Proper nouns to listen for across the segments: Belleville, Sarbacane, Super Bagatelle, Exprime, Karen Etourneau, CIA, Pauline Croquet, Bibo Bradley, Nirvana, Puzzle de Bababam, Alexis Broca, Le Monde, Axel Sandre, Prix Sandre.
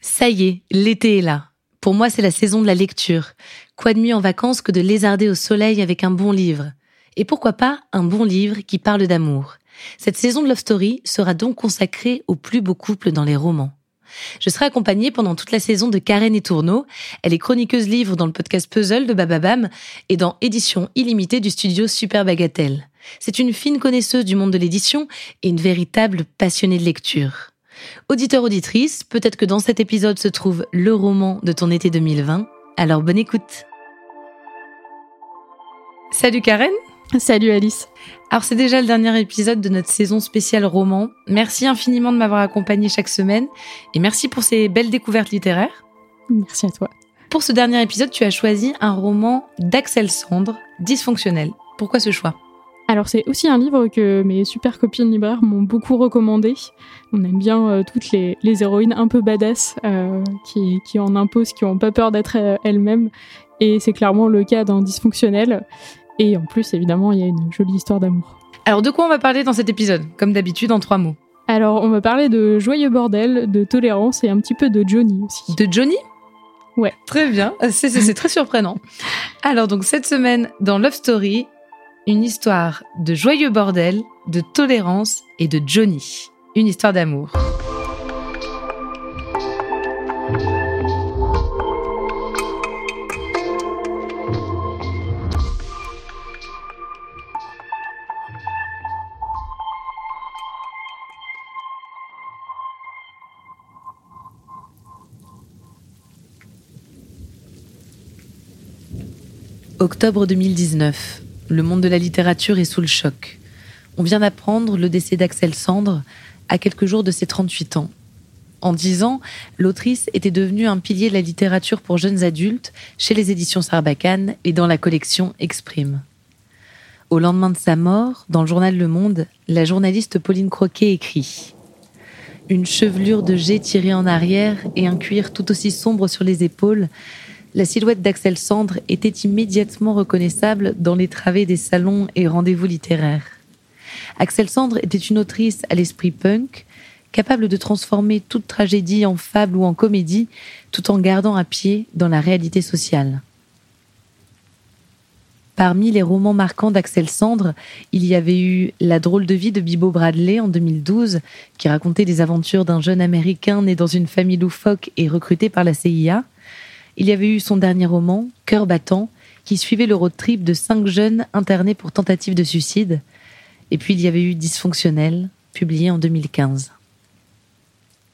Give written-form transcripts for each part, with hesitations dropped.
Ça y est, l'été est là. Pour moi, c'est la saison de la lecture. Quoi de mieux en vacances que de lézarder au soleil avec un bon livre. Et pourquoi pas un bon livre qui parle d'amour. Cette saison de Love Story sera donc consacrée aux plus beaux couples dans les romans. Je serai accompagnée pendant toute la saison de Karen Etourneau. Elle est chroniqueuse livre dans le podcast Puzzle de Bababam et dans Édition illimitée du studio Super Bagatelle. C'est une fine connaisseuse du monde de l'édition et une véritable passionnée de lecture. Auditeur-auditrice, peut-être que dans cet épisode se trouve le roman de ton été 2020, alors bonne écoute. Salut Karen. Salut Alice. Alors c'est déjà le dernier épisode de notre saison spéciale roman. Merci infiniment de m'avoir accompagnée chaque semaine et merci pour ces belles découvertes littéraires. Merci à toi. Pour ce dernier épisode, tu as choisi un roman d'Axel Sandre, Dysfonctionnel. Pourquoi ce choix ? Alors c'est aussi un livre que mes super copines libraires m'ont beaucoup recommandé. On aime bien toutes les héroïnes un peu badass qui en imposent, qui n'ont pas peur d'être elles-mêmes. Et c'est clairement le cas dans Dysfonctionnel. Et en plus, évidemment, il y a une jolie histoire d'amour. Alors de quoi on va parler dans cet épisode ? Comme d'habitude, en 3 mots. Alors on va parler de joyeux bordel, de tolérance et un petit peu de Johnny aussi. De Johnny ? Ouais. Très bien, c'est très surprenant. Alors donc cette semaine, dans Love Story... Une histoire de joyeux bordel, de tolérance et de Johnny. Une histoire d'amour. Octobre 2019. Le monde de la littérature est sous le choc. On vient d'apprendre le décès d'Axel Sandre à quelques jours de ses 38 ans. En 10 ans, l'autrice était devenue un pilier de la littérature pour jeunes adultes chez les éditions Sarbacane et dans la collection Exprime. Au lendemain de sa mort, dans le journal Le Monde, la journaliste Pauline Croquet écrit « Une chevelure de jet tirée en arrière et un cuir tout aussi sombre sur les épaules », la silhouette d'Axel Sandre était immédiatement reconnaissable dans les travées des salons et rendez-vous littéraires. Axel Sandre était une autrice à l'esprit punk, capable de transformer toute tragédie en fable ou en comédie, tout en gardant un pied dans la réalité sociale. Parmi les romans marquants d'Axel Sandre, il y avait eu La drôle de vie de Bibo Bradley en 2012, qui racontait les aventures d'un jeune Américain né dans une famille loufoque et recruté par la CIA. Il y avait eu son dernier roman, Cœur battant, qui suivait le road trip de 5 jeunes internés pour tentative de suicide. Et puis il y avait eu Dysfonctionnel, publié en 2015.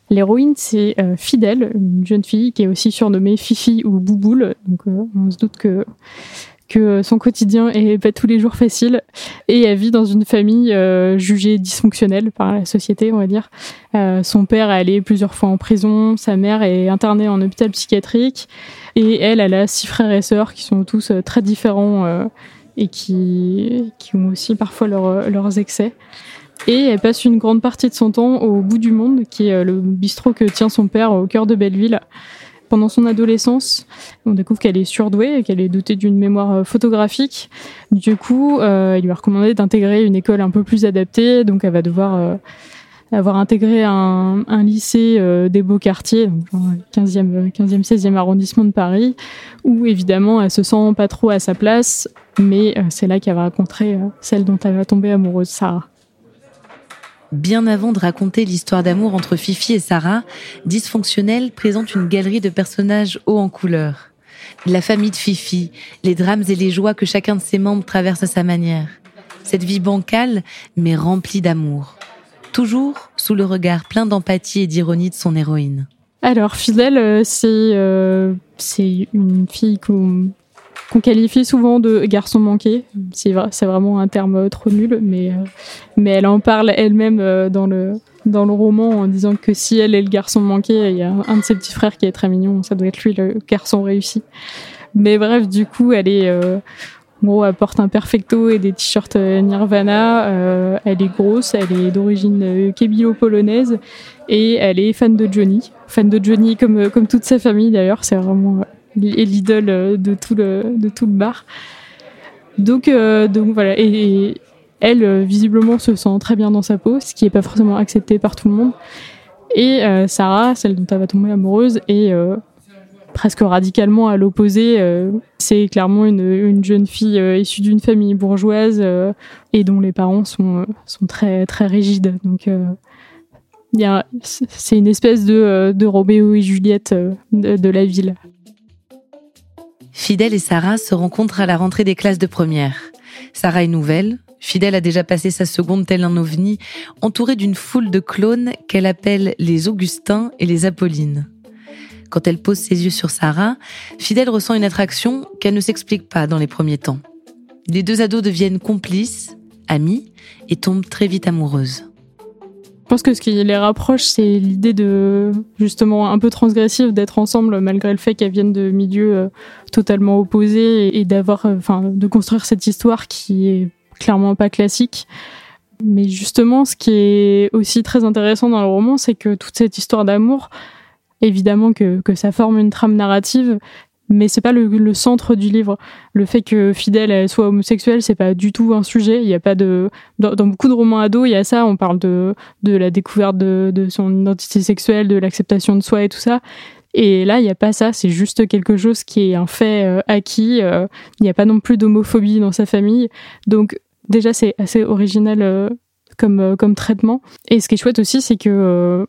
L'héroïne, c'est Fidèle, une jeune fille qui est aussi surnommée Fifi ou Bouboule. Donc on se doute que son quotidien n'est pas tous les jours facile. Et elle vit dans une famille jugée dysfonctionnelle par la société, on va dire. Son père est allé plusieurs fois en prison, sa mère est internée en hôpital psychiatrique, et elle a 6 frères et sœurs qui sont tous très différents et qui ont aussi parfois leurs excès. Et elle passe une grande partie de son temps au bout du monde, qui est le bistrot que tient son père au cœur de Belleville. Pendant son adolescence, on découvre qu'elle est surdouée et qu'elle est dotée d'une mémoire photographique. Du coup, il lui a recommandé d'intégrer une école un peu plus adaptée. Donc, elle va devoir avoir intégré un lycée des beaux quartiers, donc genre 15e, 16e arrondissement de Paris, où évidemment, elle se sent pas trop à sa place. Mais c'est là qu'elle va rencontrer celle dont elle va tomber amoureuse, Sarah. bien avant de raconter l'histoire d'amour entre Fifi et Sarah, Dysfonctionnel présente une galerie de personnages hauts en couleur. La famille de Fifi, les drames et les joies que chacun de ses membres traverse à sa manière. Cette vie bancale, mais remplie d'amour. Toujours sous le regard plein d'empathie et d'ironie de son héroïne. Alors, Fidèle, c'est une fille qu'on qualifie souvent de garçon manqué. C'est vraiment un terme trop nul, mais elle en parle elle-même dans le roman en disant que si elle est le garçon manqué, il y a un de ses petits frères qui est très mignon, ça doit être lui le garçon réussi. Mais bref, du coup, elle est... en gros, elle porte un perfecto et des t-shirts Nirvana. Elle est grosse, elle est d'origine kébilo-polonaise et elle est fan de Johnny. Fan de Johnny comme toute sa famille d'ailleurs. C'est vraiment l'idole de tout le bar. Donc voilà. Et elle, visiblement, se sent très bien dans sa peau, ce qui n'est pas forcément accepté par tout le monde. Et Sarah, celle dont elle va tomber amoureuse, est... presque radicalement à l'opposé, c'est clairement une jeune fille issue d'une famille bourgeoise et dont les parents sont très très rigides. Donc c'est une espèce de Roméo et Juliette de la ville. Fidèle et Sarah se rencontrent à la rentrée des classes de première. Sarah est nouvelle, Fidèle a déjà passé sa seconde tel un ovni, entourée d'une foule de clones qu'elle appelle les Augustins et les Apollines. Quand elle pose ses yeux sur Sarah, Fidèle ressent une attraction qu'elle ne s'explique pas dans les premiers temps. Les deux ados deviennent complices, amis, et tombent très vite amoureuses. Je pense que ce qui les rapproche, c'est l'idée de, justement, un peu transgressive d'être ensemble, malgré le fait qu'elles viennent de milieux totalement opposés et de construire cette histoire qui est clairement pas classique. Mais justement, ce qui est aussi très intéressant dans le roman, c'est que toute cette histoire d'amour, évidemment que ça forme une trame narrative, mais c'est pas le centre du livre. Le fait que Fidèle elle soit homosexuelle, c'est pas du tout un sujet. Il y a pas de dans beaucoup de romans ados, il y a ça. On parle de la découverte de son identité sexuelle, de l'acceptation de soi et tout ça. Et là, il y a pas ça. C'est juste quelque chose qui est un fait acquis. Il y a pas non plus d'homophobie dans sa famille. Donc déjà, c'est assez original comme traitement. Et ce qui est chouette aussi, c'est que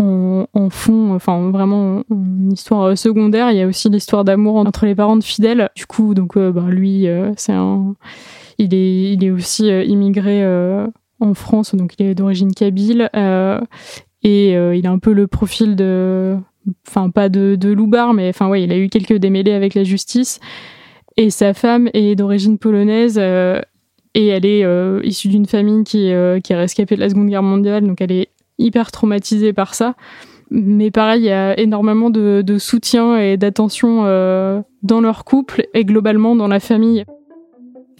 en fond, enfin vraiment une histoire secondaire, il y a aussi l'histoire d'amour entre les parents de Fidèle. Du coup, donc lui, il est aussi immigré en France, donc il est d'origine kabyle et il a un peu le profil de loubard, mais enfin ouais, il a eu quelques démêlés avec la justice. Et sa femme est d'origine polonaise. Et elle est issue d'une famille qui est rescapée de la Seconde Guerre mondiale, donc elle est hyper traumatisée par ça. Mais pareil, il y a énormément de soutien et d'attention dans leur couple et globalement dans la famille.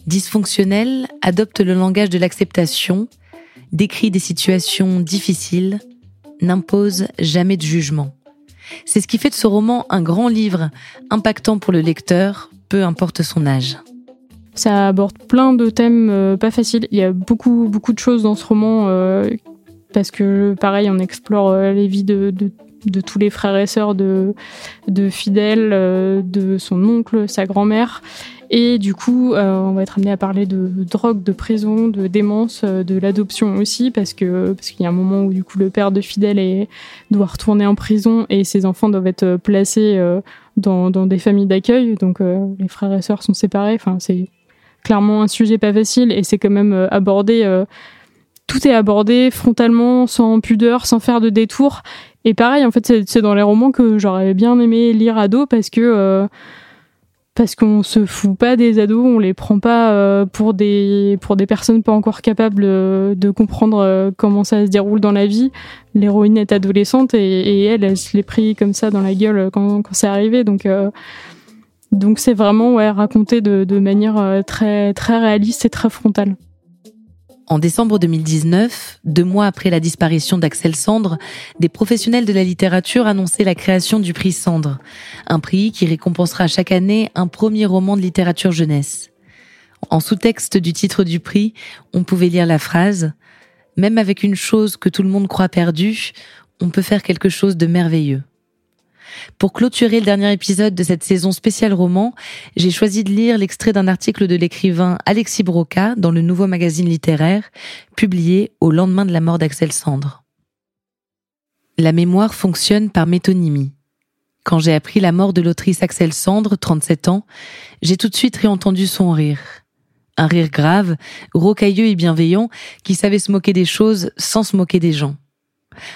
Dysfonctionnel adopte le langage de l'acceptation, décrit des situations difficiles, n'impose jamais de jugement. C'est ce qui fait de ce roman un grand livre, impactant pour le lecteur, peu importe son âge. Ça aborde plein de thèmes pas faciles. Il y a beaucoup, beaucoup de choses dans ce roman parce que, pareil, on explore les vies de tous les frères et sœurs de Fidèle, de son oncle, sa grand-mère. Et du coup, on va être amené à parler de drogue, de prison, de démence, de l'adoption aussi, parce qu'il y a un moment où, du coup, le père de Fidèle doit retourner en prison et ses enfants doivent être placés dans des familles d'accueil. Donc, les frères et sœurs sont séparés. Enfin, c'est clairement un sujet pas facile et c'est quand même abordé... Tout est abordé frontalement, sans pudeur, sans faire de détour. Et pareil, en fait, c'est dans les romans que j'aurais bien aimé lire ado parce qu'on se fout pas des ados, on les prend pas pour des personnes pas encore capables de comprendre comment ça se déroule dans la vie. L'héroïne est adolescente et elle se l'est pris comme ça dans la gueule quand c'est arrivé. Donc c'est vraiment raconté de manière très très réaliste et très frontale. En décembre 2019, 2 mois après la disparition d'Axel Sandre, des professionnels de la littérature annonçaient la création du Prix Sandre, un prix qui récompensera chaque année un premier roman de littérature jeunesse. En sous-texte du titre du prix, on pouvait lire la phrase « Même avec une chose que tout le monde croit perdue, on peut faire quelque chose de merveilleux ». Pour clôturer le dernier épisode de cette saison spéciale roman, j'ai choisi de lire l'extrait d'un article de l'écrivain Alexis Broca dans le Nouveau magazine littéraire, publié au lendemain de la mort d'Axel Sandre. La mémoire fonctionne par métonymie. Quand j'ai appris la mort de l'autrice Axel Sandre, 37 ans, j'ai tout de suite réentendu son rire. Un rire grave, rocailleux et bienveillant, qui savait se moquer des choses sans se moquer des gens.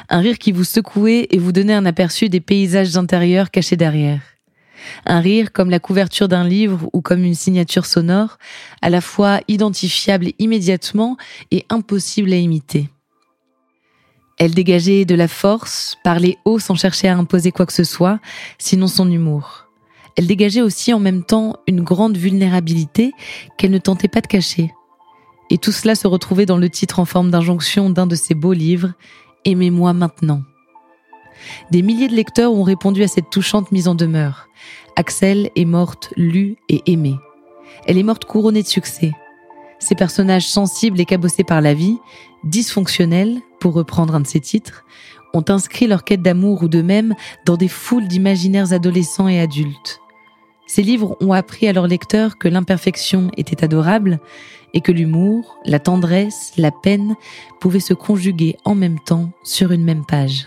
Un rire qui vous secouait et vous donnait un aperçu des paysages intérieurs cachés derrière. Un rire comme la couverture d'un livre ou comme une signature sonore, à la fois identifiable immédiatement et impossible à imiter. Elle dégageait de la force, parlait haut sans chercher à imposer quoi que ce soit, sinon son humour. Elle dégageait aussi en même temps une grande vulnérabilité qu'elle ne tentait pas de cacher. Et tout cela se retrouvait dans le titre en forme d'injonction d'un de ses beaux livres, « Aimez-moi maintenant ». Des milliers de lecteurs ont répondu à cette touchante mise en demeure. Axel est morte lue et aimée. Elle est morte couronnée de succès. Ces personnages sensibles et cabossés par la vie, dysfonctionnels, pour reprendre un de ses titres, ont inscrit leur quête d'amour ou d'eux-mêmes dans des foules d'imaginaires adolescents et adultes. Ces livres ont appris à leurs lecteurs que l'imperfection était adorable et que l'humour, la tendresse, la peine pouvaient se conjuguer en même temps sur une même page.